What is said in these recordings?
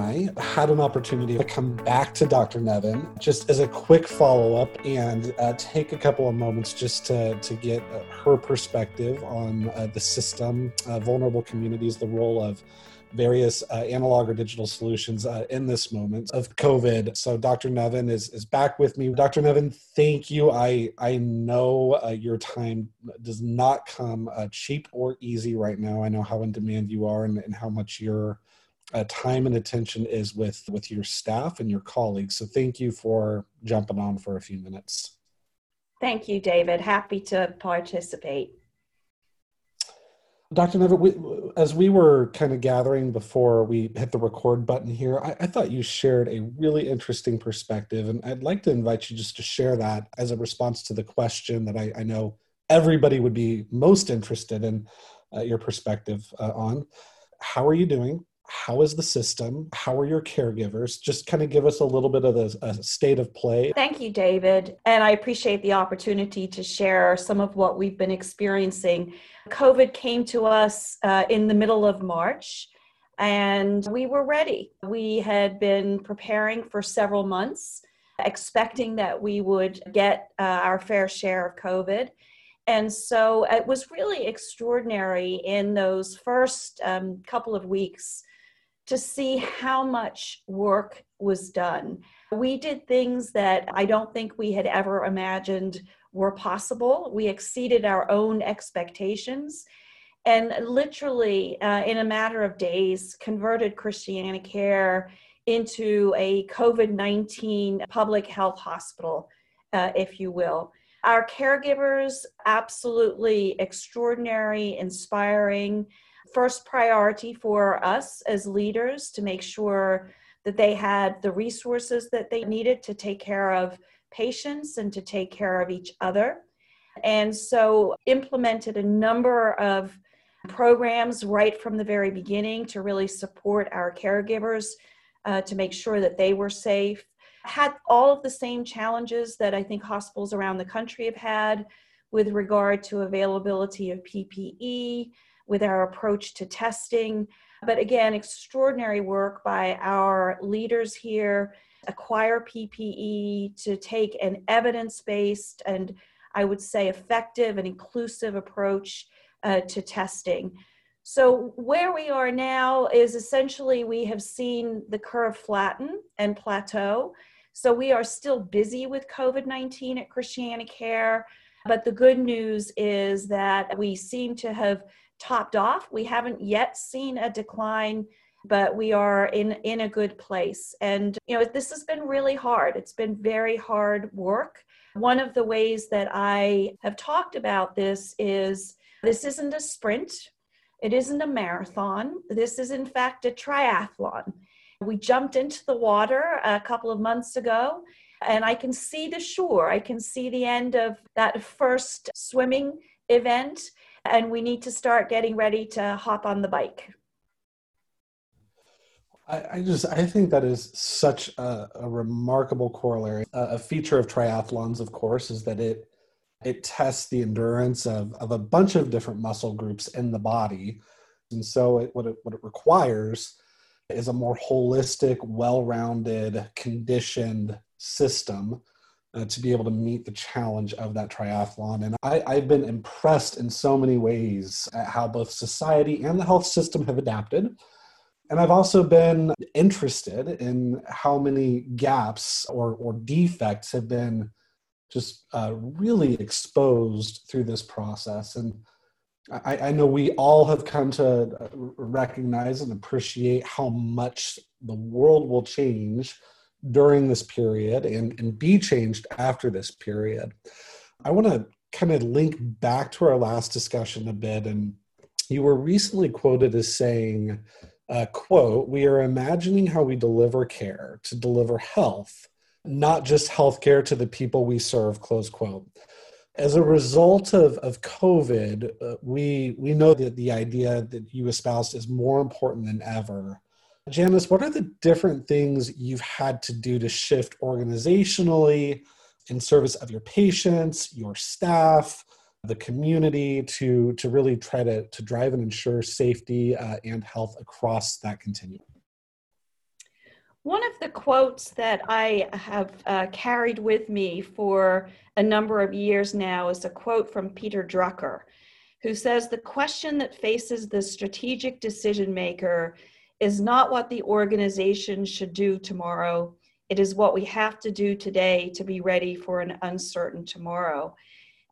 I had an opportunity to come back to Dr. Nevin just as a quick follow-up and take a couple of moments just to get her perspective on the system, vulnerable communities, the role of various analog or digital solutions in this moment of COVID. So Dr. Nevin is back with me. Dr. Nevin, thank you. I know your time does not come cheap or easy right now. I know how in demand you are and how much your time and attention is with your staff and your colleagues. So thank you for jumping on for a few minutes. Thank you, David. Happy to participate. Dr. Nevin, as we were kind of gathering before we hit the record button here, I thought you shared a really interesting perspective, and I'd like to invite you just to share that as a response to the question that I know everybody would be most interested in your perspective on. How are you doing? How is the system? How are your caregivers? Just kind of give us a little bit of a state of play. Thank you, David. And I appreciate the opportunity to share some of what we've been experiencing. COVID came to us in the middle of March, and we were ready. We had been preparing for several months, expecting that we would get our fair share of COVID. And so it was really extraordinary in those first couple of weeks to see how much work was done. We did things that I don't think we had ever imagined were possible. We exceeded our own expectations and literally in a matter of days converted Christiana Care into a COVID-19 public health hospital, if you will. Our caregivers, absolutely extraordinary, inspiring. First priority for us as leaders to make sure that they had the resources that they needed to take care of patients and to take care of each other. And so implemented a number of programs right from the very beginning to really support our caregivers, to make sure that they were safe. Had all of the same challenges that I think hospitals around the country have had with regard to availability of PPE, with our approach to testing. But again, extraordinary work by our leaders here, acquire PPE, to take an evidence-based and I would say effective and inclusive approach to testing. So where we are now is essentially we have seen the curve flatten and plateau. So we are still busy with COVID-19 at Christiana Care, but the good news is that we seem to have topped off. We haven't yet seen a decline, but we are in a good place. And you know, this has been really hard. It's been very hard work. One of the ways that I have talked about this is this isn't a sprint. It isn't a marathon. This is, in fact, a triathlon. We jumped into the water a couple of months ago, and I can see the shore. I can see the end of that first swimming event, and we need to start getting ready to hop on the bike. I think that is such a remarkable corollary. A feature of triathlons, of course, is that it tests the endurance of a bunch of different muscle groups in the body. And so what it requires is a more holistic, well-rounded, conditioned system to be able to meet the challenge of that triathlon. And I've been impressed in so many ways at how both society and the health system have adapted. And I've also been interested in how many gaps or defects have been just really exposed through this process. And I know we all have come to recognize and appreciate how much the world will change during this period and be changed after this period. I want to kind of link back to our last discussion a bit. And you were recently quoted as saying, quote, "We are imagining how we deliver care to deliver health, not just healthcare to the people we serve," close quote. As a result of COVID, we know that the idea that you espoused is more important than ever. Janice, what are the different things you've had to do to shift organizationally in service of your patients, your staff, the community to really try to drive and ensure safety and health across that continuum? One of the quotes that I have carried with me for a number of years now is a quote from Peter Drucker, who says, "The question that faces the strategic decision maker is not what the organization should do tomorrow. It is what we have to do today to be ready for an uncertain tomorrow."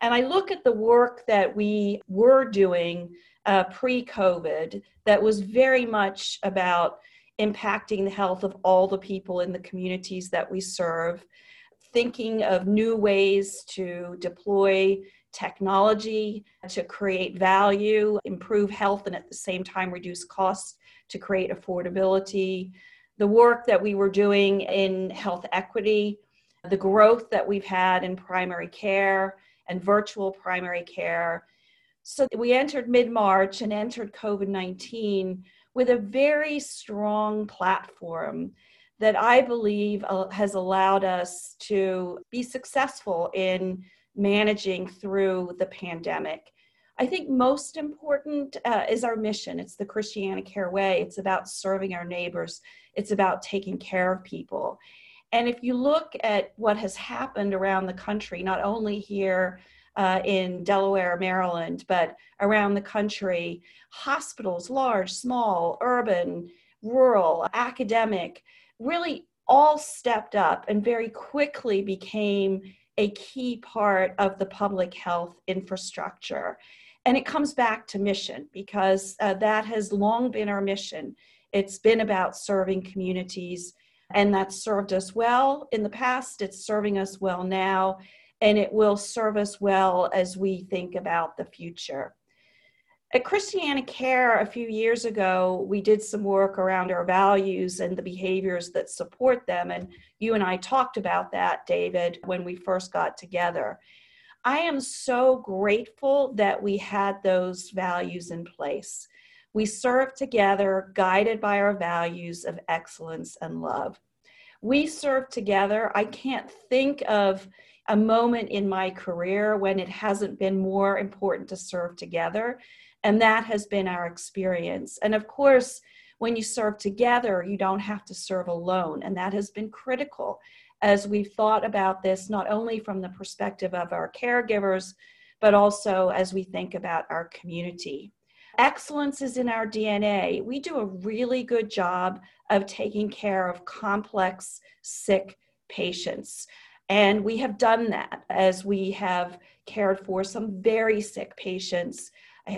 And I look at the work that we were doing pre-COVID that was very much about impacting the health of all the people in the communities that we serve, thinking of new ways to deploy technology to create value, improve health, and at the same time reduce costs to create affordability. The work that we were doing in health equity, the growth that we've had in primary care and virtual primary care. So we entered mid-March and entered COVID-19 with a very strong platform that I believe has allowed us to be successful in managing through the pandemic. I think most important is our mission. It's the Christiana Care way. It's about serving our neighbors. It's about taking care of people. And if you look at what has happened around the country, not only here in Delaware, Maryland, but around the country, hospitals, large, small, urban, rural, academic, really all stepped up and very quickly became a key part of the public health infrastructure. And it comes back to mission, because that has long been our mission. It's been about serving communities, and that's served us well in the past. It's serving us well now, and it will serve us well as we think about the future. At Christiana Care a few years ago, we did some work around our values and the behaviors that support them. And you and I talked about that, David, when we first got together. I am so grateful that we had those values in place. We serve together, guided by our values of excellence and love. We serve together. I can't think of a moment in my career when it hasn't been more important to serve together. And that has been our experience. And of course, when you serve together, you don't have to serve alone. And that has been critical as we've thought about this, not only from the perspective of our caregivers, but also as we think about our community. Excellence is in our DNA. We do a really good job of taking care of complex, sick patients. And we have done that as we have cared for some very sick patients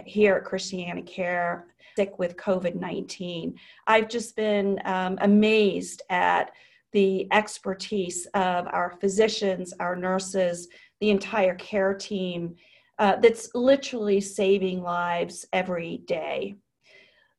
here at Christiana Care, sick with COVID-19. I've just been amazed at the expertise of our physicians, our nurses, the entire care team that's literally saving lives every day.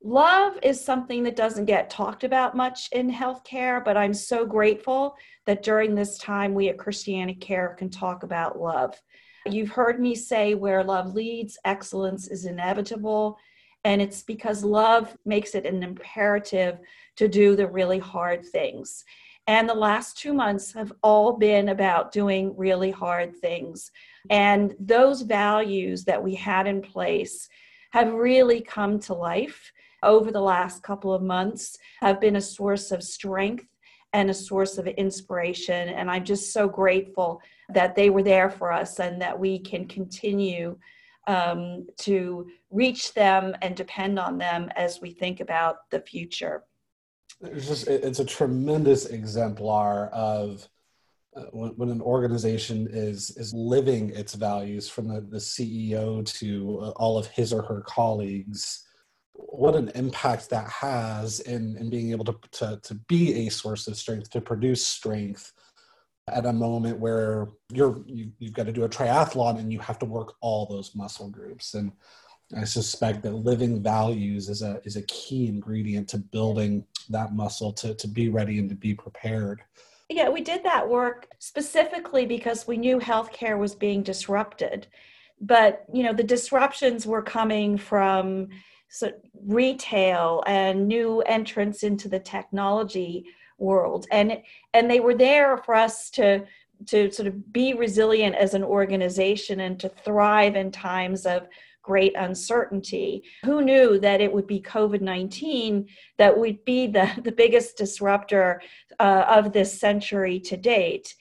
Love is something that doesn't get talked about much in healthcare, but I'm so grateful that during this time we at Christiana Care can talk about love. You've heard me say where love leads, excellence is inevitable, and it's because love makes it an imperative to do the really hard things. And the last 2 months have all been about doing really hard things. And those values that we had in place have really come to life over the last couple of months, have been a source of strength and a source of inspiration. And I'm just so grateful that they were there for us and that we can continue to reach them and depend on them as we think about the future. It's a tremendous exemplar of when an organization is living its values, from the CEO to all of his or her colleagues. What an impact that has in being able to be a source of strength, to produce strength at a moment where you've got to do a triathlon and you have to work all those muscle groups. And I suspect that living values is a key ingredient to building that muscle to be ready and to be prepared. Yeah, we did that work specifically because we knew healthcare was being disrupted. But, you know, the disruptions were coming from retail and new entrants into the technology world. And they were there for us to sort of be resilient as an organization and to thrive in times of great uncertainty. Who knew that it would be COVID-19 that would be the biggest disruptor of this century to date?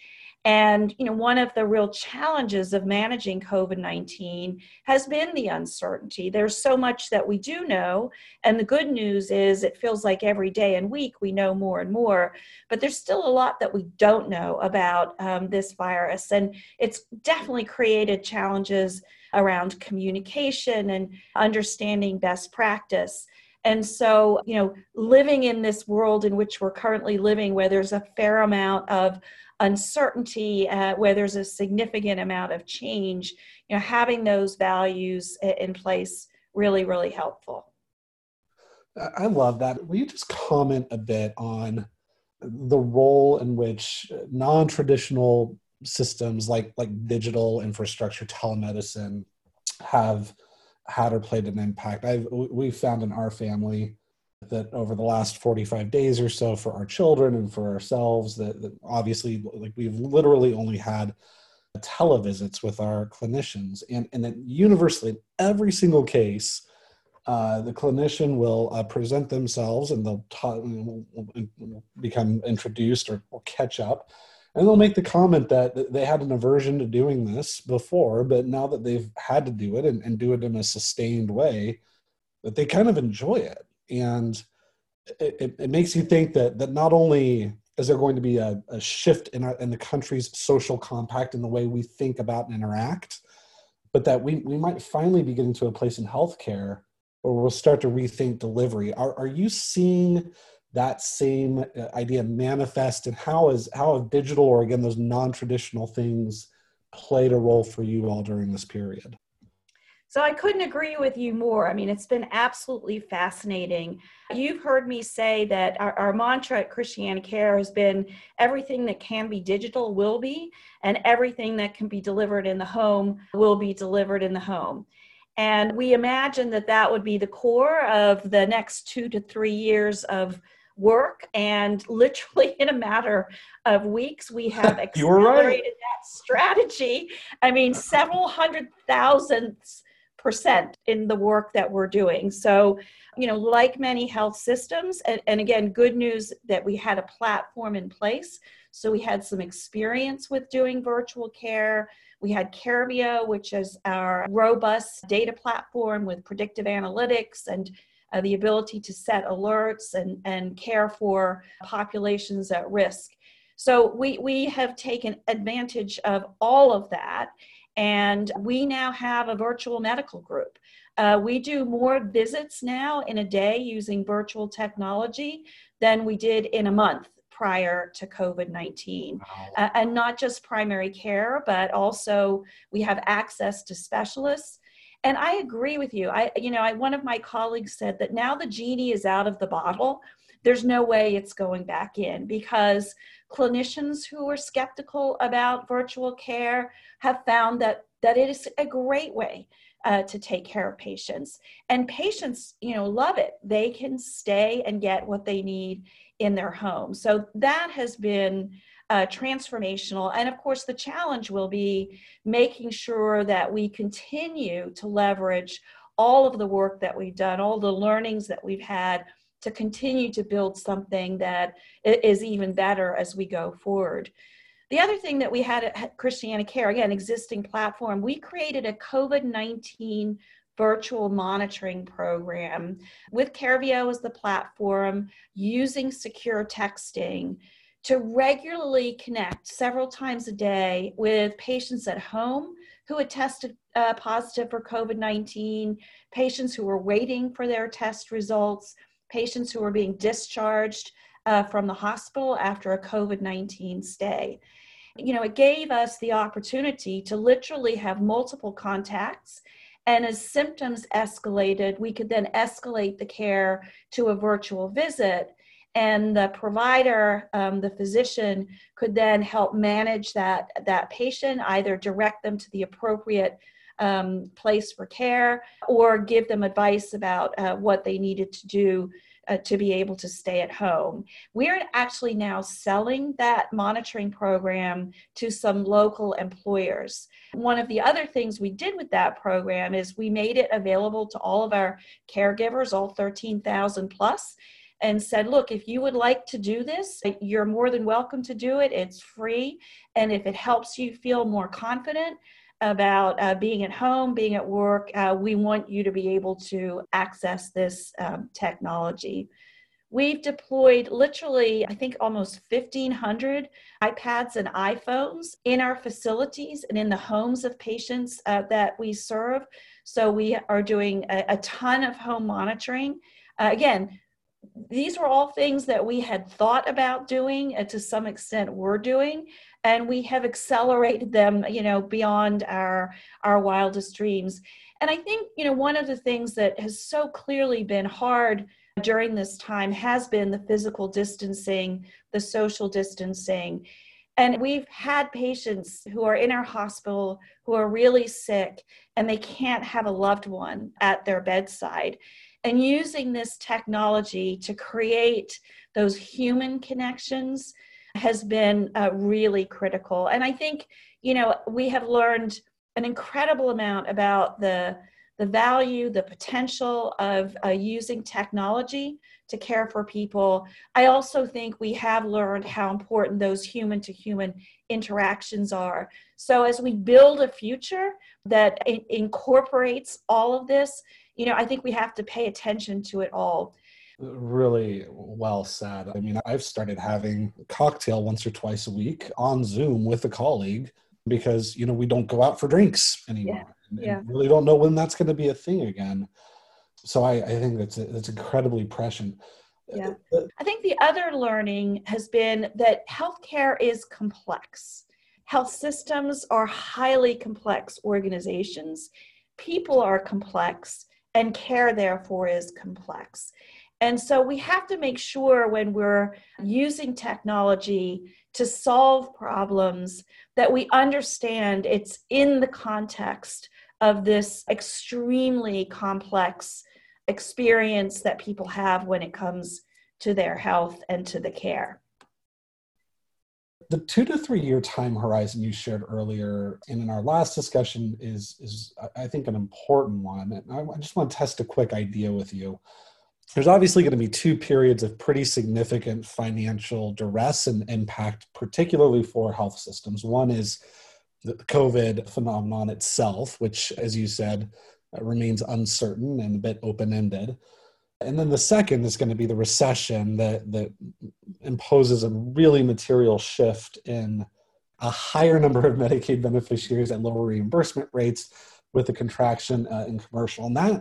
And, you know, one of the real challenges of managing COVID-19 has been the uncertainty. There's so much that we do know. And the good news is it feels like every day and week we know more and more, but there's still a lot that we don't know about this virus. And it's definitely created challenges around communication and understanding best practice. And so, you know, living in this world in which we're currently living, where there's a fair amount of uncertainty, where there's a significant amount of change, you know, having those values in place really, really helpful. I love that. Will you just comment a bit on the role in which non-traditional systems like digital infrastructure, telemedicine have had or played an impact? We found in our family that over the last 45 days or so, for our children and for ourselves, that obviously, like, we've literally only had televisits with our clinicians, and that universally in every single case, the clinician will present themselves and they'll become introduced or catch up, and they'll make the comment that they had an aversion to doing this before, but now that they've had to do it and do it in a sustained way, that they kind of enjoy it. And it makes you think that not only is there going to be a shift in the country's social compact in the way we think about and interact, but that we might finally be getting to a place in healthcare where we'll start to rethink delivery. Are you seeing that same idea manifest, and how have digital, or again, those non-traditional things, played a role for you all during this period? So I couldn't agree with you more. I mean, it's been absolutely fascinating. You've heard me say that our mantra at Christiana Care has been everything that can be digital will be, and everything that can be delivered in the home will be delivered in the home. And we imagine that would be the core of the next 2 to 3 years of work, and literally in a matter of weeks, we have accelerated that strategy. I mean, several hundred thousandths% in the work that we're doing. So, you know, like many health systems, and again, good news that we had a platform in place. So we had some experience with doing virtual care. We had CareVio, which is our robust data platform with predictive analytics and the ability to set alerts and care for populations at risk. So we have taken advantage of all of that. And we now have a virtual medical group. We do more visits now in a day using virtual technology than we did in a month prior to COVID-19. Wow. And not just primary care, but also we have access to specialists. And I agree with you. One of my colleagues said that now the genie is out of the bottle. There's no way it's going back in, because clinicians who were skeptical about virtual care have found that it is a great way to take care of patients. And patients, you know, love it. They can stay and get what they need in their home. So that has been transformational. And of course, the challenge will be making sure that we continue to leverage all of the work that we've done, all the learnings that we've had, to continue to build something that is even better as we go forward. The other thing that we had at Christiana Care, again, existing platform, we created a COVID-19 virtual monitoring program with CareVio as the platform, using secure texting to regularly connect several times a day with patients at home who had tested positive for COVID-19, patients who were waiting for their test results, patients who were being discharged from the hospital after a COVID-19 stay. You know, it gave us the opportunity to literally have multiple contacts, and as symptoms escalated, we could then escalate the care to a virtual visit, and the provider, the physician, could then help manage that patient, either direct them to the appropriate place for care, or give them advice about what they needed to do to be able to stay at home. We're actually now selling that monitoring program to some local employers. One of the other things we did with that program is we made it available to all of our caregivers, all 13,000 plus, and said, look, if you would like to do this, you're more than welcome to do it. It's free. And if it helps you feel more confident about being at home, being at work, we want you to be able to access this technology. We've deployed literally, I think, almost 1,500 iPads and iPhones in our facilities and in the homes of patients that we serve. So we are doing a ton of home monitoring. Again, these were all things that we had thought about doing, and to some extent were doing, and we have accelerated them, beyond our wildest dreams. And I think, one of the things that has so clearly been hard during this time has been the physical distancing, the social distancing. And we've had patients who are in our hospital who are really sick, and they can't have a loved one at their bedside. And using this technology to create those human connections has been really critical. And I think, we have learned an incredible amount about the value, the potential of using technology to care for people. I also think we have learned how important those human-to-human interactions are. So as we build a future that incorporates all of this, I think we have to pay attention to it all. Really well said. I mean, I've started having a cocktail once or twice a week on Zoom with a colleague because, we don't go out for drinks anymore. Yeah. And really don't know when that's going to be a thing again. So I think that's incredibly prescient. Yeah. I think the other learning has been that healthcare is complex. Health systems are highly complex organizations. People are complex. And care, therefore, is complex. And so we have to make sure when we're using technology to solve problems that we understand it's in the context of this extremely complex experience that people have when it comes to their health and to the care. The 2 to 3 year time horizon you shared earlier and in our last discussion is I think, an important one. And I just want to test a quick idea with you. There's obviously going to be two periods of pretty significant financial duress and impact, particularly for health systems. One is the COVID phenomenon itself, which, as you said, remains uncertain and a bit open-ended. And then the second is going to be the recession that imposes a really material shift in a higher number of Medicaid beneficiaries at lower reimbursement rates with a contraction in commercial. And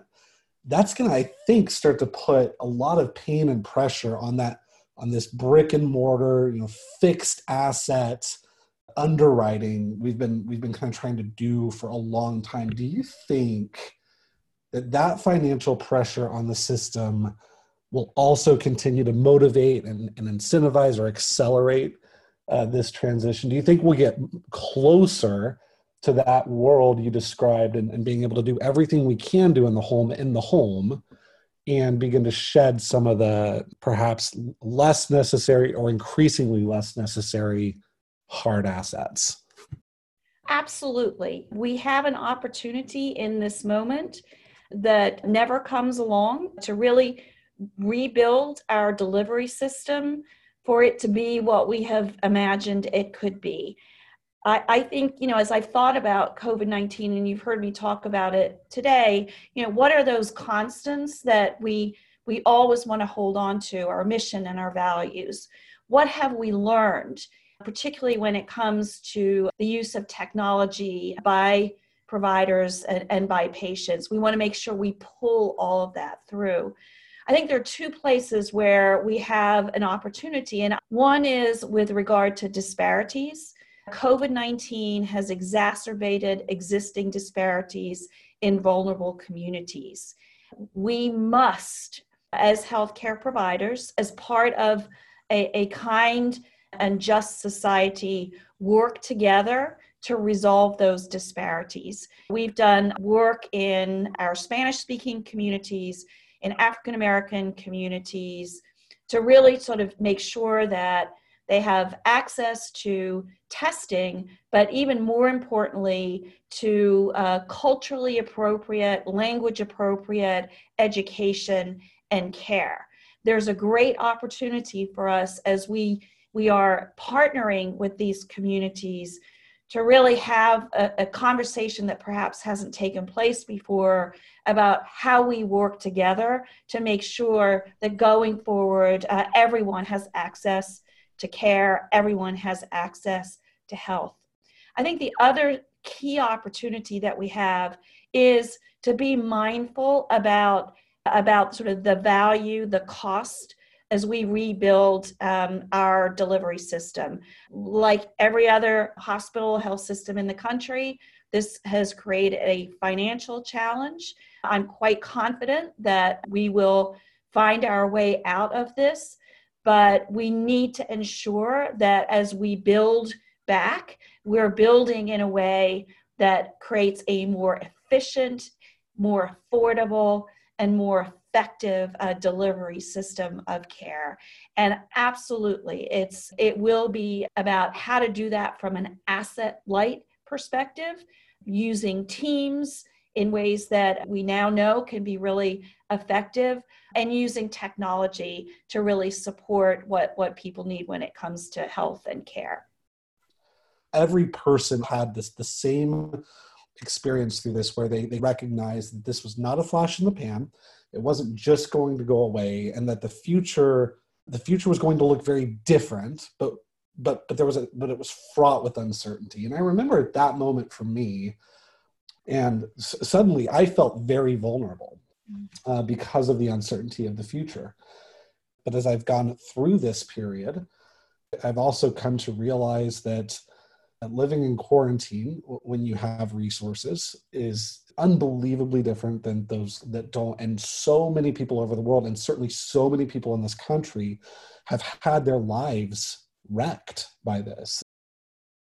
that's going to, I think, start to put a lot of pain and pressure on this brick and mortar, fixed asset underwriting we've been kind of trying to do for a long time. Do you think that financial pressure on the system will also continue to motivate and incentivize or accelerate this transition? Do you think we'll get closer to that world you described and being able to do everything we can do in the home and begin to shed some of the perhaps less necessary or increasingly less necessary hard assets? Absolutely. We have an opportunity in this moment that never comes along to really rebuild our delivery system for it to be what we have imagined it could be. I think, as I've thought about COVID-19, and you've heard me talk about it today, what are those constants that we always want to hold on to, our mission and our values? What have we learned, particularly when it comes to the use of technology by providers and by patients? We want to make sure we pull all of that through. I think there are two places where we have an opportunity, and one is with regard to disparities. COVID-19 has exacerbated existing disparities in vulnerable communities. We must, as healthcare providers, as part of a kind and just society, work together to resolve those disparities. We've done work in our Spanish-speaking communities, in African American communities to really sort of make sure that they have access to testing, but even more importantly, to culturally appropriate, language appropriate education and care. There's a great opportunity for us as we are partnering with these communities to really have a conversation that perhaps hasn't taken place before about how we work together to make sure that going forward, everyone has access to care, everyone has access to health. I think the other key opportunity that we have is to be mindful about sort of the value, the cost, as we rebuild our delivery system. Like every other hospital health system in the country, this has created a financial challenge. I'm quite confident that we will find our way out of this, but we need to ensure that as we build back, we're building in a way that creates a more efficient, more affordable, and more effective delivery system of care. And absolutely, it will be about how to do that from an asset light perspective, using teams in ways that we now know can be really effective, and using technology to really support what people need when it comes to health and care. Every person had the same experience through this, where they recognized that this was not a flash in the pan. It wasn't just going to go away, and that the future was going to look very different, but it was fraught with uncertainty. And I remember at that moment for me, and suddenly I felt very vulnerable because of the uncertainty of the future. But as I've gone through this period, I've also come to realize that living in quarantine, when you have resources, is unbelievably different than those that don't. And so many people over the world, and certainly so many people in this country, have had their lives wrecked by this.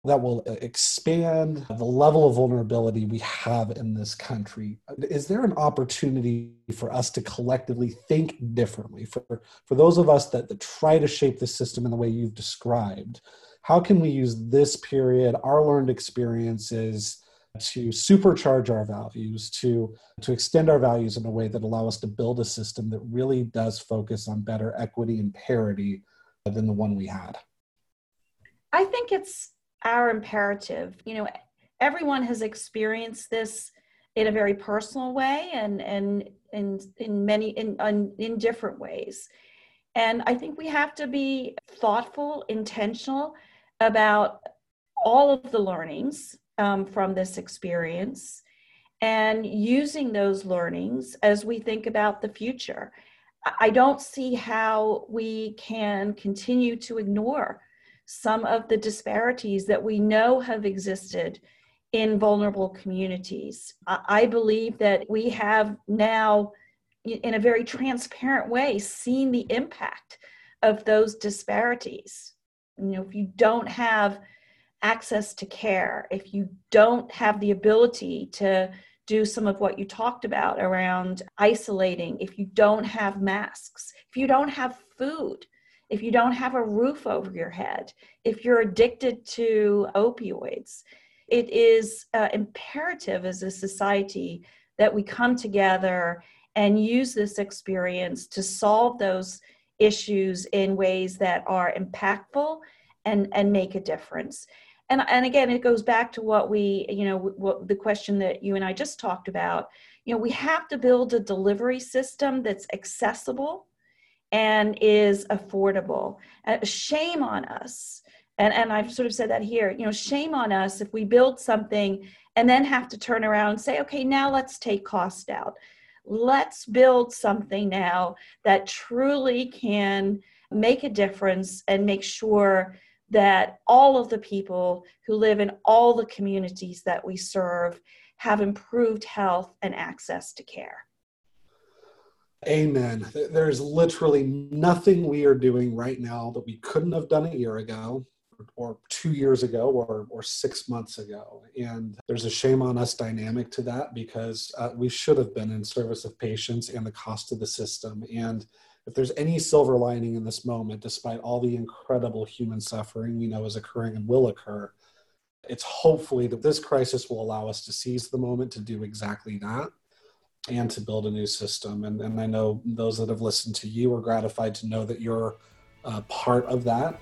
That will expand the level of vulnerability we have in this country. Is there an opportunity for us to collectively think differently? For those of us that try to shape the system in the way you've described, how can we use this period, our learned experiences, to supercharge our values, to extend our values in a way that allow us to build a system that really does focus on better equity and parity than the one we had? I think it's our imperative. You know, everyone has experienced this in a very personal way and in different ways. And I think we have to be thoughtful, intentional about all of the learnings from this experience, and using those learnings as we think about the future. I don't see how we can continue to ignore some of the disparities that we know have existed in vulnerable communities. I believe that we have now, in a very transparent way, seen the impact of those disparities. You know, if you don't have access to care, if you don't have the ability to do some of what you talked about around isolating, if you don't have masks, if you don't have food, if you don't have a roof over your head, if you're addicted to opioids, it is imperative as a society that we come together and use this experience to solve those issues in ways that are impactful and make a difference. And again, it goes back to the question that you and I just talked about. You know, we have to build a delivery system that's accessible and is affordable. Shame on us, and I've sort of said that here, you know, shame on us if we build something and then have to turn around and say, okay, now let's take cost out. Let's build something now that truly can make a difference and make sure that all of the people who live in all the communities that we serve have improved health and access to care. Amen. There's literally nothing we are doing right now that we couldn't have done a year ago or 2 years ago or 6 months ago. And there's a shame on us dynamic to that, because we should have been in service of patients and the cost of the system. And if there's any silver lining in this moment, despite all the incredible human suffering we know is occurring and will occur, it's hopefully that this crisis will allow us to seize the moment to do exactly that and to build a new system. And I know those that have listened to you are gratified to know that you're part of that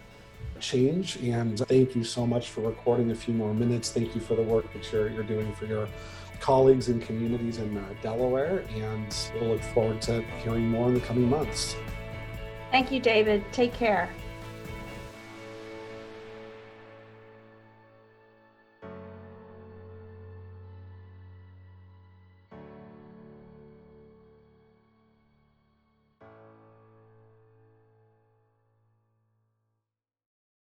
change. And thank you so much for recording a few more minutes. Thank you for the work that you're doing for your colleagues and communities in Delaware. And we'll look forward to hearing more in the coming months. Thank you, David. Take care.